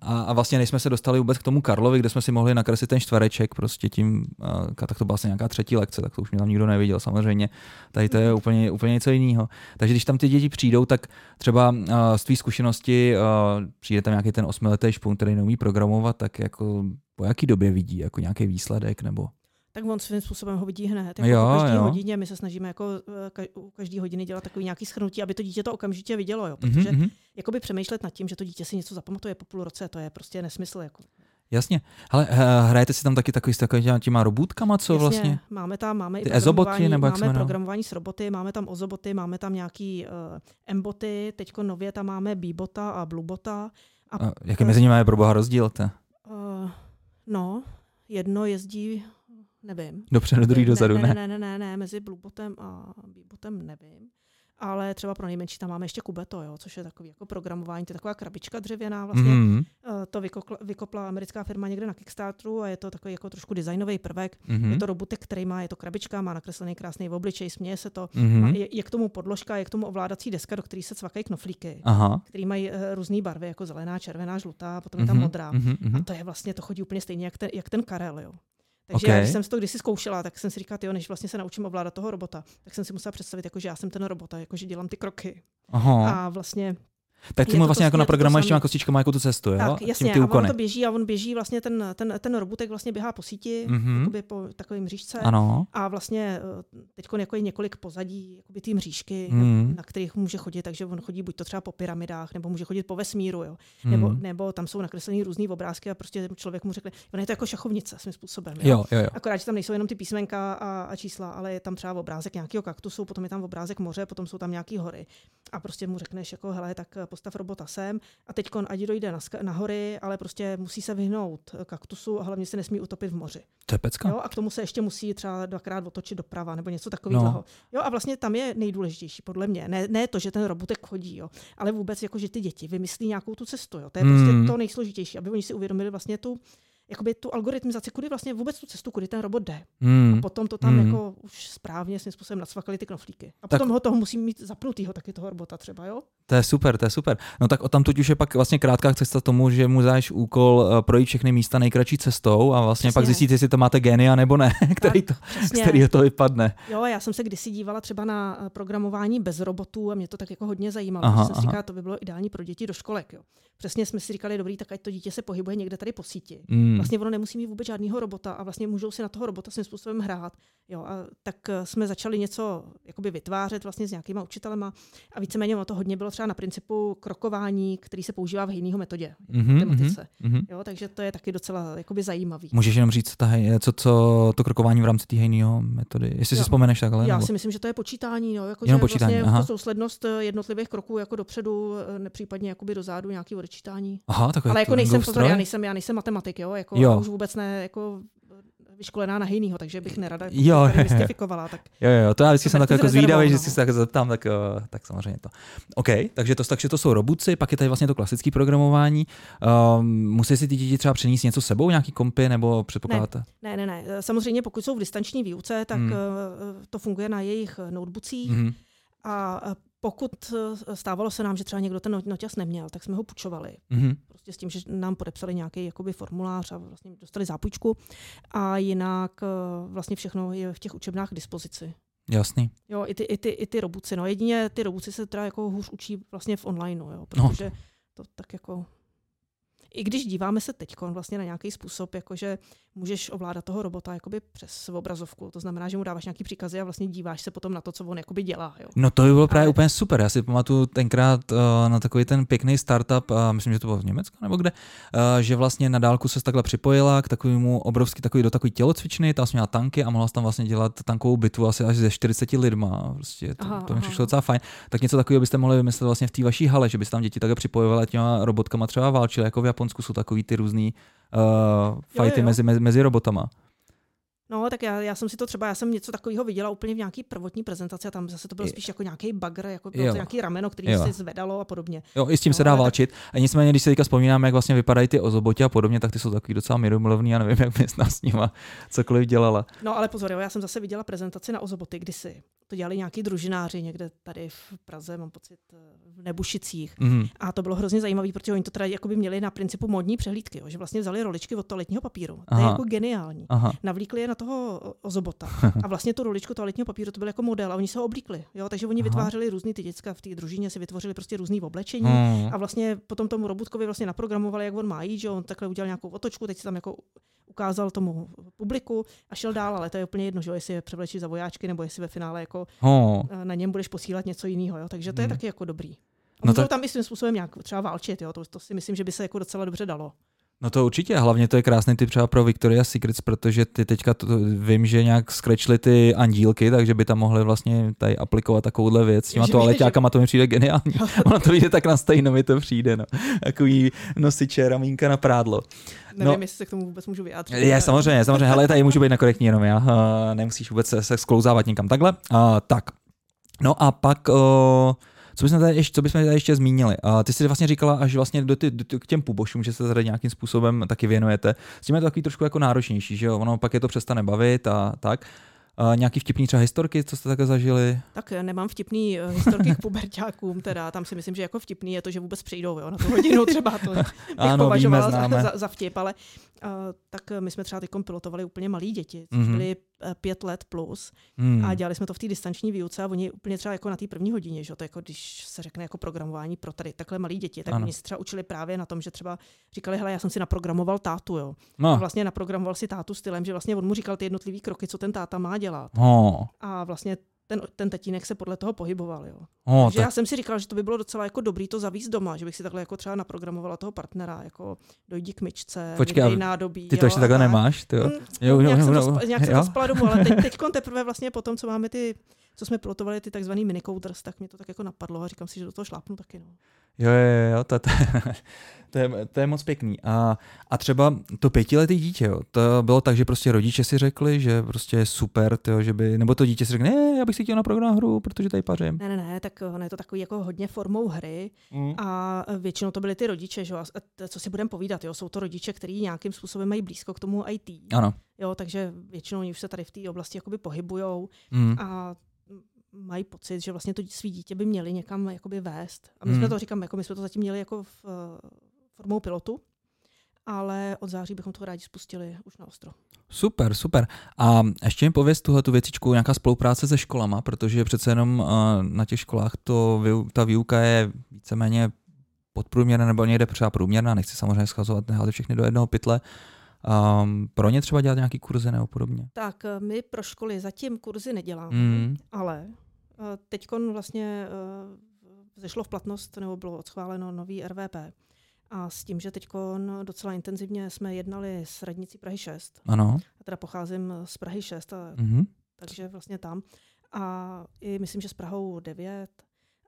A, a vlastně nejsme se dostali vůbec k tomu Karlovi, kde jsme si mohli nakreslit ten čtvereček, prostě tím, a, tak to byla asi nějaká třetí lekce, tak to už mě tam nikdo neviděl, samozřejmě. Tady to je úplně, úplně něco jiného. Takže když tam ty děti přijdou, tak třeba a, z tvých zkušenosti, uh, přijde tam nějaký ten osmiletý špun, který neumí programovat, tak jako po jaký době vidí jako nějaký výsledek nebo? Tak on svým způsobem ho vidí hned. Jako jo, po každý jo. hodině my se snažíme jako u každý hodiny dělat takový nějaký shrnutí, aby to dítě to okamžitě vidělo, jo, protože mm-hmm. jakoby přemýšlet nad tím, že to dítě si něco zapamatuje po půl roce, to je prostě nesmysl jako. Jasně. Hele, hrajete si tam taky takový s takovými těma robůtkama, co jasně, vlastně? Máme tam, máme i Ozoboty, nebo jak máme programování s roboty, máme tam Ozoboty, máme tam nějaký uh, mboty, teďko nově tam máme bíbota a blubota. A a jaký mezi nimi je pro boha rozdíl? Uh, no, jedno jezdí, nevím. Dopředu, druhý dozadu, ne? Ne, ne, ne, ne, ne, mezi blubotem a bíbotem nevím. Ale třeba pro nejmenší tam máme ještě kubeto, jo, což je takový jako programování, to je taková krabička dřevěná vlastně, mm-hmm. to vykopla, vykopla americká firma někde na Kickstarteru a je to takový jako trošku designový prvek, mm-hmm. je to robotek, který má, je to krabička, má nakreslený krásný obličej, směje se to, mm-hmm. je, je k tomu podložka, je k tomu ovládací deska, do které se cvakají knoflíky, aha. který mají uh, různé barvy, jako zelená, červená, žlutá, potom je tam mm-hmm. modrá mm-hmm. a to je vlastně, to chodí úplně stejně jak ten, jak ten Karel, jo. Takže okay. já, když jsem to kdysi zkoušela, tak jsem si říkala, tyjo, než vlastně se naučím ovládat toho robota, tak jsem si musela představit, jako, že já jsem ten robota, jako, že dělám ty kroky. Aha. A vlastně... Tak ty mu vlastně jako naprogramuješ těma kostičkama jako tu cestu, tak, jo? Tak, jasně, a on to běží a on běží, vlastně ten, ten, ten robutek vlastně běhá po síti, mm-hmm. jakoby po takovým mřížce ano. a vlastně teďko jako je několik pozadí jakoby tý mřížky, mm-hmm. na kterých může chodit, takže on chodí buď to třeba po pyramidách, nebo může chodit po vesmíru, jo? Mm-hmm. Nebo, nebo tam jsou nakreslený různý obrázky a prostě člověk mu řekne, on je to jako šachovnice svým způsobem, jo? Jo, jo, jo. Akorát, že tam nejsou jenom ty písmenka a, a čísla, ale je tam třeba obrázek nějakého kaktusu, potom je tam obrázek moře, potom jsou tam nějaký hory. A prostě mu řekneš, jako, hele, tak postav robota sem a teďkon ať dojde na, sk- na hory, ale prostě musí se vyhnout kaktusu a hlavně se nesmí utopit v moři. To je pecka. Jo, a k tomu se ještě musí třeba dvakrát otočit doprava nebo něco takového. No. Jo, a vlastně tam je nejdůležitější podle mě. Ne, ne to, že ten robotek chodí, jo, ale vůbec jako, že ty děti vymyslí nějakou tu cestu. Jo. To je mm. prostě to nejsložitější, aby oni si uvědomili vlastně tu jakoby tu algoritmizaci, kudy vlastně vůbec tu cestu, kudy ten robot jde. Mm. A potom to tam mm. jako už správně svým způsobem nacvakali ty knoflíky. A potom tak ho toho musí mít zapnutýho taky toho robota třeba, jo? To je super, to je super. No tak odtamtud už je pak vlastně krátká cesta tomu, že mu dáš úkol projít všechny místa nejkratší cestou a vlastně přesně. pak zjistíte, jestli to máte génia nebo ne, který to, z kterého to vypadne. Jo, já jsem se kdysi dívala třeba na programování bez robotů a mě to tak jako hodně zajímalo. Aha, jsem si říkala, to by bylo ideální pro děti do školek, jo. Přesně jsme si říkali, dobrý, tak ať to dítě se pohybuje někde tady po síti. Mm. Vlastně ono nemusí mít vůbec žádného robota a vlastně můžou si na toho robota svým způsobem hrát. Jo, a tak jsme začali něco jakoby vytvářet vlastně s nějakýma učitelema a víceméně ono to hodně bylo třeba na principu krokování, který se používá v hejnýho metodě mm-hmm, matematice. Mm-hmm. Jo, takže to je taky docela jakoby zajímavý. Můžeš jenom říct, ta hej, co, co to krokování v rámci té hejnýho metody, jestli jo. si vzpomeneš takhle? Já nebo? si myslím, že to je počítání, no, jako, že počítání, vlastně to souslednost jednotlivých kroků jako dopředu, nepřípadně jakoby dozadu nějaký odečítání. Aha, ale jako nejsem, pozor, já nejsem, já nejsem matematik, jo, jako, jo. už vůbec ne, jako vyškolená na hejnýho, takže bych nerada mystifikovala. Tak... Jo, jo, to já vždycky jsem tak jako zvídavý, že si se tak zeptám, tak, uh, tak samozřejmě to. OK, takže to, takže to jsou robuci, pak je tady vlastně to klasické programování. Um, musí si ty děti třeba přinést něco sebou, nějaký kompy, nebo předpokládáte? Ne, ne, ne, ne. Samozřejmě pokud jsou v distanční výuce, tak hmm. to funguje na jejich notebookích. Hmm. A pokud stávalo se nám, že třeba někdo ten noťaz neměl, tak jsme ho půjčovali. Mm-hmm. Prostě s tím, že nám podepsali nějaký jakoby formulář a vlastně dostali zápůjčku. A jinak vlastně všechno je v těch učebnách k dispozici. Jasný. Jo, i ty, i ty, i ty robuci. No. Jedině ty robuci se teda jako hůř učí vlastně v online, jo, protože no. to tak jako... I když díváme se teď vlastně na nějaký způsob, jakože můžeš ovládat toho robota jakoby přes obrazovku. To znamená, že mu dáváš nějaký příkazy a vlastně díváš se potom na to, co on jakoby dělá. Jo. No to by bylo právě a... úplně super. Já si pamatuju tenkrát uh, na takový ten pěkný startup, uh, myslím, že to bylo v Německu nebo kde, uh, že vlastně na dálku se takhle připojila k takovému obrovský takový do takový tělocvičny, tam jsem měla tanky a mohla tam vlastně dělat tankovou bitvu asi až ze čtyřiceti lidma. Prostě to, aha, to mi přišlo docela fajn. Tak něco takového byste mohli vymyslet vlastně v té vaší hale, že byste tam děti takhle připojovali a těma robotkama třeba válčili jako v jsou takový ty různý uh, fajty mezi, mezi, mezi robotama. No, tak já, já jsem si to třeba, já jsem něco takového viděla úplně v nějaký prvotní prezentaci a tam zase to bylo spíš jako nějaký bagr, jako nějaký rameno, který jo. se zvedalo a podobně. Jo, i s tím no, se dá válčit. Tak... A nicméně, když se teďka vzpomínáme, jak vlastně vypadají ty ozoboty a podobně, tak ty jsou takový docela miromilovný, já nevím, jak bys nás s nima cokoliv dělala. No, ale pozor, jo, já jsem zase viděla prezentaci na ozoboty kdysi. To dělali nějaký družináři někde tady v Praze, mám pocit, v Nebušicích. Mm. A to bylo hrozně zajímavé, protože oni to teda jakoby měli na principu módní přehlídky, jo, že vlastně vzali roličky od toaletního papíru. Aha. To je jako geniální. Aha. Navlíkli je na toho ozobota. A vlastně tu roličku toaletního papíru to byl jako model a oni se ho oblíkli, jo, takže oni Aha. vytvářeli různý ty děcka v té družině, si vytvořili prostě různý oblečení mm. a vlastně potom tomu robotkovi vlastně naprogramovali, jak on má jít, že on takhle udělal nějakou otočku, teď se tam jako ukázal tomu publiku a šel dál, ale to je úplně jedno, že jo, jestli je převlečí za vojáčky nebo jestli ve finále jako oh. na něm budeš posílat něco jiného, jo, takže to je hmm. taky jako dobrý. A no to tam i svým způsobem nějak třeba válčit, jo, to, to si myslím, že by se jako docela dobře dalo. No to určitě, hlavně to je krásný typ třeba pro Victoria's Secrets, protože ty teďka to, to, vím, že nějak scratchly ty andílky, takže by tam mohli vlastně tady aplikovat takovouhle věc. S těma toaleťákama to mi přijde geniální. Ono to vyjde tak na stejno, mi to přijde, no. Takový nosiče, ramínka na prádlo. Nevím, no, jestli se k tomu vůbec můžu vyjádřit. Je, samozřejmě, samozřejmě, hele, tady můžu být nekorektní jenom já, nemusíš vůbec se, se sklouzávat nikam takhle. A, tak, no a pak... O, Co bychom tady ještě, co bychom tady ještě zmínili? Uh, ty jsi vlastně říkala, až vlastně do ty, do, k těm půbošům, že se tady nějakým způsobem taky věnujete. S tím je to takový trošku jako náročnější, že jo? Ono pak je to přestane bavit a tak. Uh, nějaký vtipný třeba historky, co jste také zažili? Tak nemám vtipný uh, historky k puberťákům, teda tam si myslím, že jako vtipný je to, že vůbec přijdou, jo, na tu hodinu třeba to bych ano, považovala víme, za, za vtip, ale uh, tak my jsme třeba teďkom pilotovali úplně malí děti, což mm-hmm. byly uh, pět let plus mm. a dělali jsme to v té distanční výuce a oni úplně třeba jako na té první hodině, že to jako když se řekne jako programování pro tady takhle malí děti, tak ano. Oni se třeba učili právě na tom, že třeba říkali, hele, já jsem si naprogramoval tátu, jo. No. Vlastně naprogramoval si tátu stylem, že vlastně on mu říkal ty jednotlivý kroky, co ten táta má dělat. Oh. A vlastně ten, ten tatínek se podle toho pohyboval. Jo. Oh, Takže tak... já jsem si říkal, že to by bylo docela jako dobrý to zavíst doma, že bych si takhle jako třeba naprogramovala toho partnera, jako dojdi k myčce, vydej nádobí. Ty to jo, ještě takhle tak. nemáš? Ty jo? Mm, jo, nějak jo, jsem, jo, to, nějak jo. jsem to spala domů, ale teď, teďkon teprve vlastně po tom, co máme ty, co jsme pilotovali, ty takzvaný minicoders, tak mě to tak jako napadlo a říkám si, že do toho šlápnu taky. No. Jo, jo, jo, to, to, to, je, to je moc pěkný. A, a třeba to pětiletý dítě, jo, to bylo tak, že prostě rodiče si řekli, že prostě je super, tyjo, že by, nebo to dítě si řekne, ne, já bych si chtěl naprogramovat hru, protože tady pařím. Ne, ne, ne, tak ono je to takový jako hodně formou hry mm. a většinou to byly ty rodiče, že jo, a co si budeme povídat, jo, jsou to rodiče, kteří nějakým způsobem mají blízko k tomu í té. Ano. Jo, takže většinou oni už se tady v té oblasti jakoby pohybujou mm. a mají pocit, že vlastně to svý dítě by měli někam jakoby vést. A my jsme hmm. to říkám, jako my jsme to zatím měli jako v, uh, formou pilotu, ale od září bychom to rádi spustili už na ostro. Super, super. A ještě mi pověz tuhletu věcičku, nějaká spolupráce se školama, protože přece jenom uh, na těch školách to, ta výuka je víceméně podprůměrná nebo někde třeba průměrná, nechci samozřejmě schazovat, neházet všechny do jednoho pytle. Um, pro ně třeba dělat nějaký kurzy nebo podobně? Tak my pro školy zatím kurzy neděláme, mm. ale teďkon vlastně zešlo v platnost nebo bylo odschváleno nový er vé pé. A s tím, že teďkon docela intenzivně jsme jednali s radnicí Prahy šest. Ano. Já teda pocházím z Prahy šest, a, mm. takže vlastně tam. A i myslím, že s Prahou devět.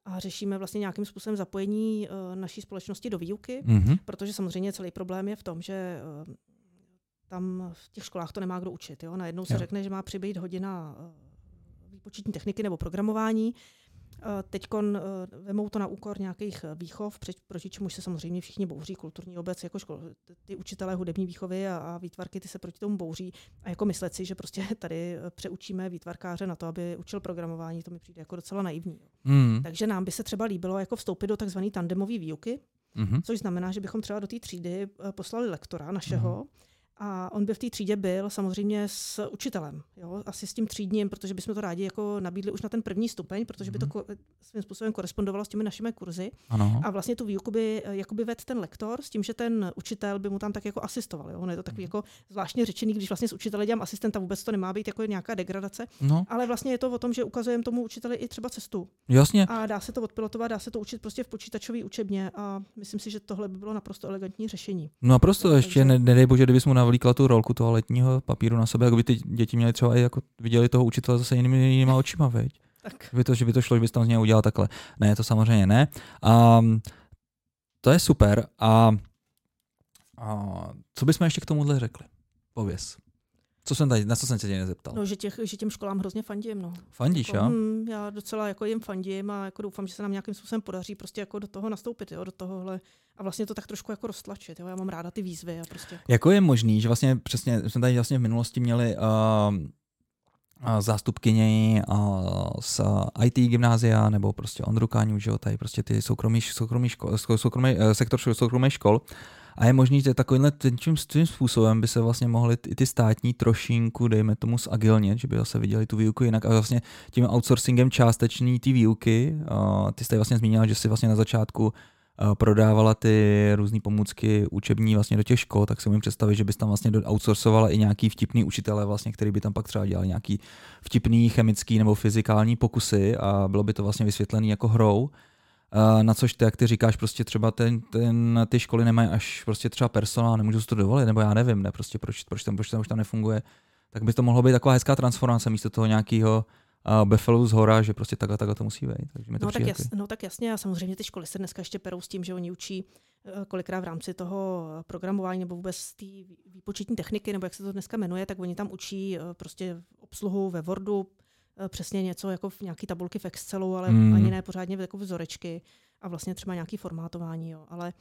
A řešíme vlastně nějakým způsobem zapojení naší společnosti do výuky, mm. protože samozřejmě celý problém je v tom, že tam v těch školách to nemá kdo učit. Jo? Najednou se jo. řekne, že má přibýt hodina výpočetní techniky nebo programování. Teďkon vemou to na úkor nějakých výchov, proti čemuž se samozřejmě všichni bouří, kulturní obec, jako škol, ty učitelé hudební výchovy a, a výtvarky, ty se proti tomu bouří. A jako myslet si, že prostě tady přeučíme výtvarkáře na to, aby učil programování, to mi přijde jako docela naivní. Mm. Takže nám by se třeba líbilo jako vstoupit do takzvané tandemové výuky, mm-hmm. což znamená, že bychom třeba do té třídy poslali lektora našeho, mm-hmm. a on by v té třídě byl samozřejmě s učitelem, jo? Asi s tím třídním, protože bychom to rádi jako nabídli už na ten první stupeň, protože by to ko- svým způsobem korespondovalo s těmi našimi kurzy. Ano. A vlastně tu výuku by jakoby vedl ten lektor s tím, že ten učitel by mu tam tak jako asistoval. Jo? On je to takový jako zvláštně řečený, když vlastně s učiteli dělám asistenta, vůbec to nemá být jako nějaká degradace, no. ale vlastně je to o tom, že ukazujeme tomu učiteli i třeba cestu. Jasně. A dá se to odpilotovat, dá se to učit prostě v počítačové učebně a myslím si, že tohle by bylo naprosto elegantní řešení. No a prostě no, ještě takže... nedej bože, kdybys mu navlíkla tu rolku toho letního papíru na sebe, jak by ty děti měly třeba i jako viděli toho učitele zase jinými, jinými očima, veď? Tak. By to, že by to šlo, že bys tam z něj udělal takhle. Ne, to samozřejmě ne. A, to je super. A, a co bychom ještě k tomuhle řekli? Pověz. Co jsem tady, na co jsem se tě nezeptal? No, že, těch, že těm školám hrozně fandím. No. Fandíš, jako, jo? Hm, já docela jako jim fandím a jako doufám, že se nám nějakým způsobem podaří prostě jako do toho nastoupit, jo, do tohohle. A vlastně to tak trošku jako roztlačit. Jo? Já mám ráda ty výzvy. A prostě jako... jako je možný, že vlastně přesně, jsme tady vlastně v minulosti měli uh, zástupkyně uh, z í té gymnázia, nebo prostě Ondru Káňu, že jo, tady prostě ty soukromý, soukromý, ško, soukromý uh, sektor soukromých škol. A je možný, že takovýmhle tím způsobem by se vlastně mohly i ty státní trošinku, dejme tomu, zagilnit, že by zase viděli tu výuku jinak a vlastně tím outsourcingem částečný ty výuky, uh, ty jste vlastně zmínila, že jsi vlastně na začátku uh, prodávala ty různé pomůcky učební vlastně do těch škol, tak si umím představit, že bys tam vlastně outsourcovala i nějaký vtipný učitele, vlastně, který by tam pak třeba dělali nějaký vtipný chemický nebo fyzikální pokusy a bylo by to vlastně vysvětlené jako hrou. Na což ty, jak ty říkáš, prostě třeba ten, ten, ty školy nemají až prostě třeba personál, nemůžou si to dovolit, nebo já nevím, ne, prostě proč, proč, tam, proč tam už tam nefunguje, tak by to mohlo být taková hezká transformace místo toho nějakého uh, befelu z hora, že prostě takhle, takhle to musí být. Takže mi to no, tak jasně, no tak jasně a samozřejmě ty školy se dneska ještě perou s tím, že oni učí kolikrát v rámci toho programování nebo vůbec té výpočetní techniky, nebo jak se to dneska jmenuje, tak oni tam učí prostě obsluhu ve Wordu, přesně něco jako v nějaký tabulky v Excelu, ale hmm. ani ne pořádně jako vzorečky a vlastně třeba nějaký formátování. Jo. Ale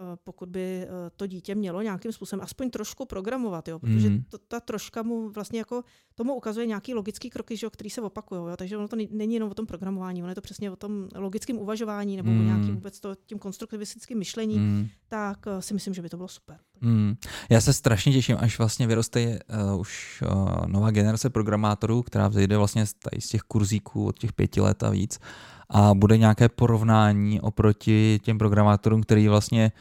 uh, pokud by uh, to dítě mělo nějakým způsobem aspoň trošku programovat, jo, protože to, ta troška mu vlastně jako tomu ukazuje nějaký logický kroky, že jo, který se opakujou. Jo. Takže ono to není jenom o tom programování, ono je to přesně o tom logickém uvažování nebo hmm. o nějakým vůbec to, tím konstruktivistickým myšlení, hmm. tak uh, si myslím, že by to bylo super. Hmm. Já se strašně těším, až vlastně vyroste uh, už uh, nová generace programátorů, která vzejde vlastně z, tady z těch kurzíků od těch pěti let a víc a bude nějaké porovnání oproti těm programátorům, který vlastně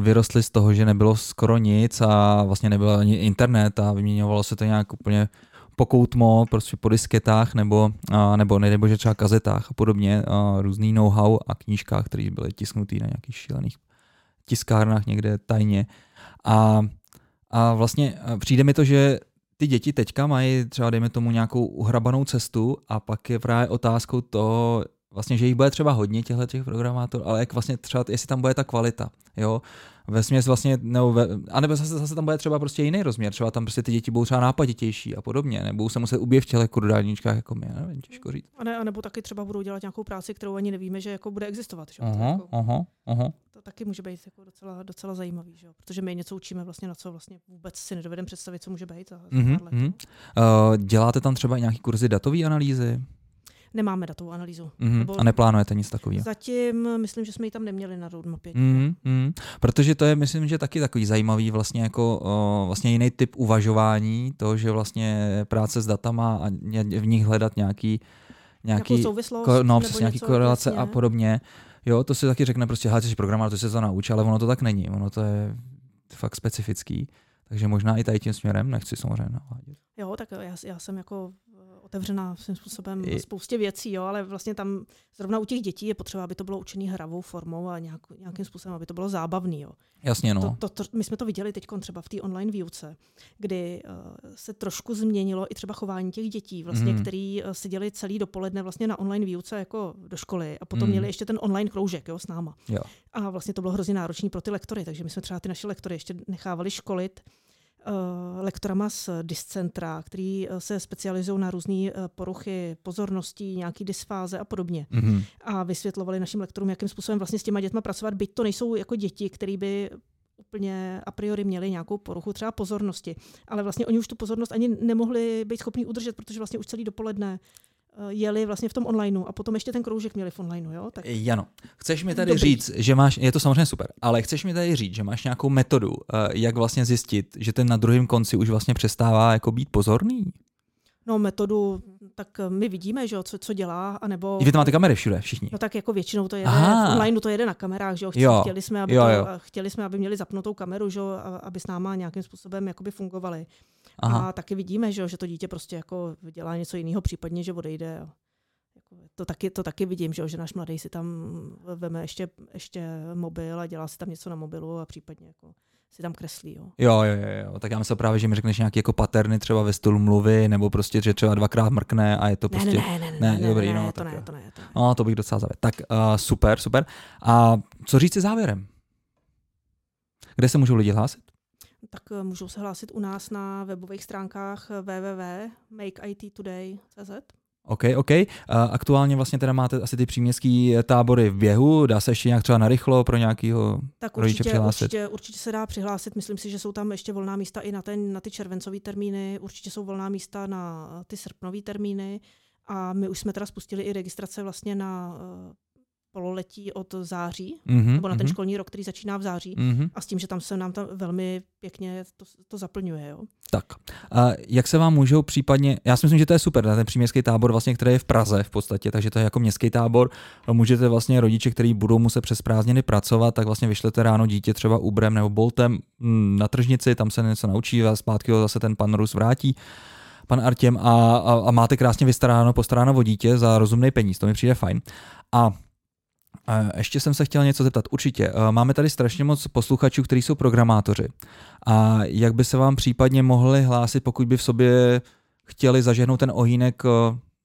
vyrostli z toho, že nebylo skoro nic a vlastně nebyl ani internet a vyměňovalo se to nějak úplně pokoutmo, prostě po disketách nebo, uh, nebo nejbože třeba kazetách a podobně, uh, různý know-how a knížkách, které byly tisknutý na nějakých šílených tiskárnách někde tajně. A, a vlastně přijde mi to, že ty děti teďka mají třeba dejme tomu nějakou uhrabanou cestu a pak je právě otázkou toho, vlastně, že jich bude třeba hodně těchto těch programátorů, ale jak vlastně třeba, jestli tam bude ta kvalita, jo, vesměs vlastně, nebo ve, anebo zase, zase tam bude třeba prostě jiný rozměr, třeba tam prostě ty děti budou třeba nápaditější a podobně, nebo se muset ubět v těchto kurdálničkách, jako mě, nevím, těžko říct. A, ne, a nebo taky třeba budou dělat nějakou práci, kterou ani nevíme, že jako bude existovat, že? Aha, jako, aha, aha. To taky může být jako docela, docela zajímavý, že? Protože my něco učíme vlastně, na co vlastně vůbec si nedovedeme představit, co může být. Mm-hmm, mm. uh, děláte tam třeba nějaký kurzy datové analýzy? Nemáme datovou analýzu. Mm-hmm. A neplánujete nic takového? Zatím myslím, že jsme ji tam neměli na roadmapě. Mm-hmm. Mm-hmm. Protože to je, myslím, že taky takový zajímavý vlastně jako o, vlastně jiný typ uvažování, to, že vlastně práce s datama a v nich hledat nějaký, nějaký souvislost, ko, no, přes nějaký korelace vlastně a podobně. Jo, to si taky řekne prostě, hej, jsi programátor, to se to nauč, ale ono to tak není. Ono to je fakt specifický. Takže možná i tady tím směrem nechci samozřejmě navádět. Jo, tak já, já jsem jako otevřená svým způsobem I... spoustě věcí, jo, ale vlastně tam zrovna u těch dětí je potřeba, aby to bylo učený hravou formou a nějak, nějakým způsobem, aby to bylo zábavný. Jo. Jasně, no. To, to, to, my jsme to viděli teď třeba v té online výuce, kdy uh, se trošku změnilo i třeba chování těch dětí, vlastně, mm. který uh, seděli celý dopoledne vlastně na online výuce jako do školy a potom mm. měli ještě ten online kroužek, jo, s náma. Jo. A vlastně to bylo hrozně náročné pro ty lektory, takže my jsme třeba ty naše lektory ještě nechávali školit lektorama z dyscentra, který se specializují na různé poruchy pozorností, nějaký dysfáze a podobně. Mm-hmm. A vysvětlovali našim lektorům, jakým způsobem vlastně s těma dětma pracovat, byť to nejsou jako děti, který by úplně a priori měli nějakou poruchu třeba pozornosti. Ale vlastně oni už tu pozornost ani nemohli být schopni udržet, protože vlastně už celý dopoledne jeli vlastně v tom onlineu a potom ještě ten kroužek měli v onlineu, jo? Tak... Jano, chceš mi tady Dobrý. říct, že máš, je to samozřejmě super, ale chceš mi tady říct, že máš nějakou metodu, jak vlastně zjistit, že ten na druhém konci už vlastně přestává jako být pozorný? No metodu, tak my vidíme, že jo, co, co dělá, anebo... Vy tam máte kamery všude, všichni. No tak jako většinou to jede, v onlineu to jede na kamerách, že jo, chtěli, jo. Chtěli, jsme, aby jo, jo. To, chtěli jsme, aby měli zapnutou kameru, že jo, aby s náma nějakým způsobem jakoby fungovali. Aha. A taky vidíme, že, že to dítě prostě jako dělá něco jiného, případně, že odejde. Jo. To, taky, to taky vidím, že, že náš mladý si tam veme ještě, ještě mobil a dělá si tam něco na mobilu a případně jako si tam kreslí. Jo, jo, jo. jo. Tak já myslím právě, že mi řekneš nějaké jako paterny třeba ve stylu mluvy, nebo prostě, že třeba dvakrát mrkne a je to prostě... Ne, ne, ne, ne, ne, ne, dobrý, ne, ne, no, to, ne to ne, to ne. No, to bych docela zavěl. Tak uh, super, super. A co říct si závěrem? Kde se můžou lidi hlásit? Tak můžou se hlásit u nás na webových stránkách w w w tečka make it today tečka c z. OK, OK. Aktuálně vlastně teda máte asi ty příměstský tábory v běhu. Dá se ještě nějak třeba narychlo pro nějakého rodiče přihlásit? Určitě, určitě se dá přihlásit. Myslím si, že jsou tam ještě volná místa i na, ten, na ty červencové termíny. Určitě jsou volná místa na ty srpnové termíny. A my už jsme teda spustili i registrace vlastně na... pololetí od září, mm-hmm, nebo na ten mm-hmm. školní rok, který začíná v září, mm-hmm. a s tím, že tam se nám tam velmi pěkně to, to zaplňuje. Jo? Tak. A jak se vám můžou případně, já si myslím, že to je super, ten příměstský tábor, vlastně, který je v Praze v podstatě, takže to je jako městský tábor, můžete vlastně rodiče, kteří budou muset přes prázdniny pracovat, tak vlastně vyšlete ráno dítě třeba Uberem nebo Boltem na tržnici, tam se něco naučí a zpátky ho zase ten pan Rus vrátí. Pan Artěm a, a, a máte krásně vystaráno, postaráno o dítě za rozumný peníz, to mi přijde fajn. A ještě jsem se chtěl něco zeptat. Určitě. Máme tady strašně moc posluchačů, kteří jsou programátoři. A jak by se vám případně mohli hlásit, pokud by v sobě chtěli zažehnout ten ohýnek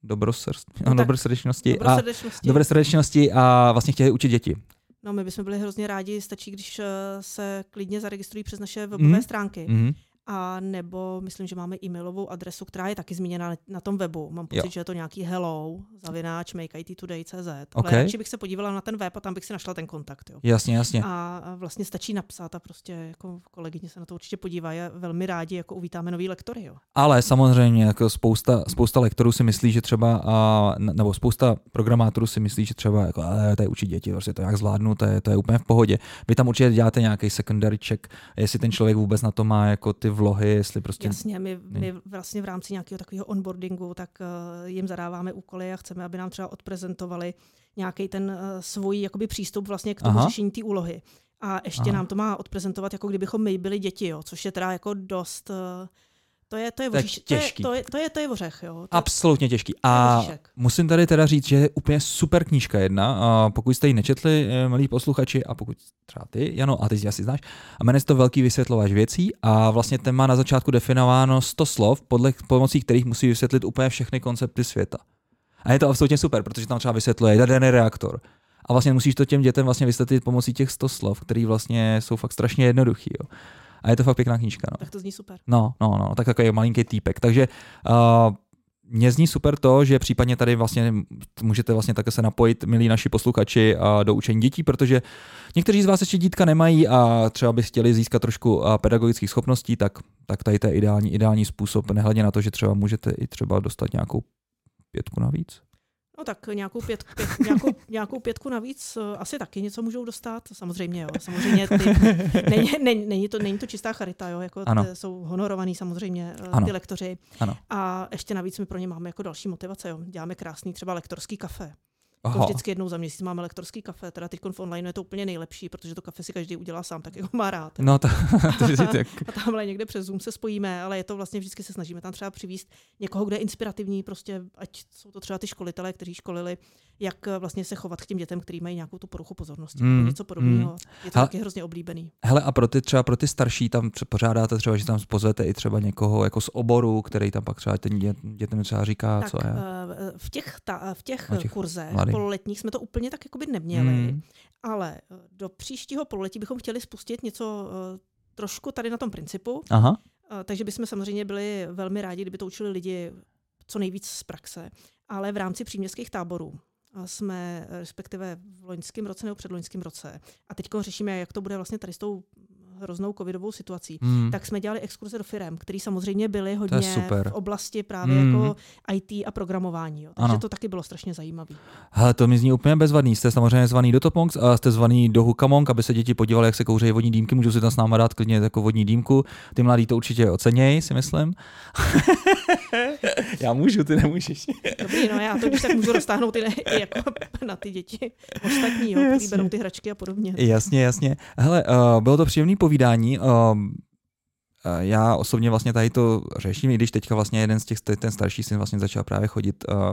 dobrosrdečnosti, no dobrosrdečnosti, a, dobrosrdečnosti a vlastně chtěli učit děti? No, my bychom byli hrozně rádi. Stačí, když se klidně zaregistrují přes naše webové mm. stránky. Mm. A nebo myslím, že máme e-mailovou adresu, která je taky zmíněna na tom webu. Mám pocit, jo. že je to nějaký hello zavináč make it today tečka c z. Ale okay. radši bych se podívala na ten web a tam bych si našla ten kontakt. Jo. Jasně, jasně. A vlastně stačí napsat a prostě jako kolegyně se na to určitě podívají a velmi rádi jako uvítáme nový lektory. Jo. Ale samozřejmě jako spousta, spousta lektorů si myslí, že třeba, a, nebo spousta programátorů si myslí, že třeba jako, to je učit děti, prostě to jak zvládnu, to je, to je úplně v pohodě. Vy tam určitě děláte nějaký secondary check, jestli ten člověk vůbec na to má jako ty vlohy, jestli prostě... Jasně, my, my vlastně v rámci nějakého takového onboardingu tak uh, jim zadáváme úkoly a chceme, aby nám třeba odprezentovali nějaký ten uh, svůj jakoby přístup vlastně k tomu Aha. řešení té úlohy. A ještě Aha. nám to má odprezentovat, jako kdybychom my byli děti, jo, což je teda jako dost... Uh, To je, to je, ořiš, to je, to je, to je, to je ořech, jo. To je, absolutně těžký. A musím tady teda říct, že je úplně super knížka jedna. A pokud jste ji nečetli, milí posluchači, a pokud třeba ty, Jano, a ty si asi znáš, a jmenuje se to Velký vysvětlovač věcí a vlastně ten má na začátku definováno sto slov, podle pomocí kterých musí vysvětlit úplně všechny koncepty světa. A je to absolutně super, protože tam třeba vysvětluje jaderný reaktor. A vlastně musíš to těm dětem vlastně vysvětlit pomocí těch sto slov, které vlastně jsou fakt strašně jednoduchý, jo. A je to fakt pěkná knížka. No. Tak to zní super. No, no, no, tak takový malinký týpek. Takže uh, mě zní super to, že případně tady vlastně můžete vlastně také se napojit, milí naši posluchači, uh, do učení dětí, protože někteří z vás ještě dítka nemají a třeba by chtěli získat trošku uh, pedagogických schopností, tak, tak tady to je ideální, ideální způsob, nehledě na to, že třeba můžete i třeba dostat nějakou pětku navíc. No tak nějakou pětku, pět, nějakou, nějakou pětku navíc asi taky něco můžou dostat, samozřejmě jo, samozřejmě ty, není, není, není, to, není to čistá charita, jo, jako ty jsou honorovaný samozřejmě ano. ty lektoři ano. a ještě navíc my pro ně máme jako další motivace, jo, děláme krásný třeba lektorský kafe. Aha. Vždycky jednou za měsíc máme lektorský kafe, teda teď v online je to úplně nejlepší, protože to kafe si každý udělá sám, tak jako má rád. No to, to tak. A tamhle někde přes Zoom se spojíme, ale je to vlastně vždycky se snažíme tam třeba přivést někoho, kdo je inspirativní, prostě ať jsou to třeba ty školitelé, kteří školili, jak vlastně se chovat k těm dětem, kteří mají nějakou tu poruchu pozornosti, mm, něco podobného. Mm. Je to hele, taky hrozně oblíbený. Hele, a pro ty třeba pro ty starší tam pořádáte třeba, že tam pozvete i třeba někoho jako z oboru, který tam pak třeba ten dět, dětem třeba říká, tak, co je. V těch ta, v těch, těch kurzech pololetních jsme to úplně tak jakoby neměli, hmm. ale do příštího pololetí bychom chtěli spustit něco uh, trošku tady na tom principu. Aha. Takže bychom samozřejmě byli velmi rádi, kdyby to učili lidi co nejvíc z praxe. Ale v rámci příměstských táborů jsme respektive v loňském roce nebo předloňském roce a teď řešíme, jak to bude vlastně tady s tou hroznou covidovou situací, mm. tak jsme dělali exkurze do firem, které samozřejmě byly hodně v oblasti právě mm. jako í té a programování. Jo. Takže ano. To taky bylo strašně zajímavé. Hele, to mi zní úplně bezvadný. Jste samozřejmě zvaný do Top Monks a jste zvaný do Hukamonk, aby se děti podívaly, jak se kouřejí vodní dýmky. Můžou si tam s náma dát klidně jako vodní dýmku. Ty mladí to určitě ocenějí, si myslím. Já můžu, ty nemůžeš. Dobrý, no já to když tak můžu roztáhnout i ne, i jako na ty děti ostatní, jo, kteří berou ty hračky a podobně. Jasně, jasně. Hele, uh, bylo to příjemný povídání. Uh, já osobně vlastně tady to řeším, i když teďka vlastně jeden z těch, ten starší syn vlastně začal právě chodit, uh,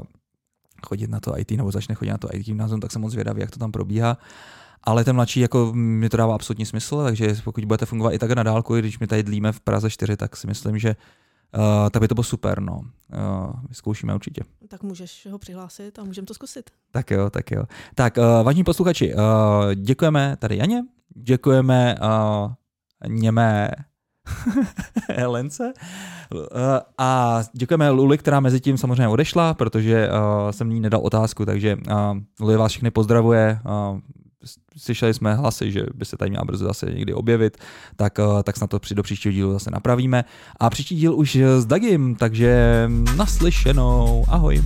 chodit na to í té, nebo začne chodit na to í té gymnázium, tak jsem moc zvědavý, jak to tam probíhá. Ale ten mladší, jako mi to dává absolutní smysl, takže pokud budete fungovat i tak na dálku, i když my tady dlíme v Praze čtyři, tak si myslím, že Uh, tak by to bylo super, no. Uh, vyzkoušíme určitě. Tak můžeš ho přihlásit a můžeme to zkusit. Tak jo, tak jo. Tak, uh, vážení posluchači, uh, děkujeme tady Janě, děkujeme uh, němé Helence uh, a děkujeme Luli, která mezi tím samozřejmě odešla, protože uh, jsem jí nedal otázku, takže uh, Luli vás všechny pozdravuje. Uh, Slyšeli jsme hlasy, že by se tady měla brzy zase někdy objevit, tak, tak snad to do příštího dílu zase napravíme. A příští díl už s Dagim, takže naslyšenou. Ahoj.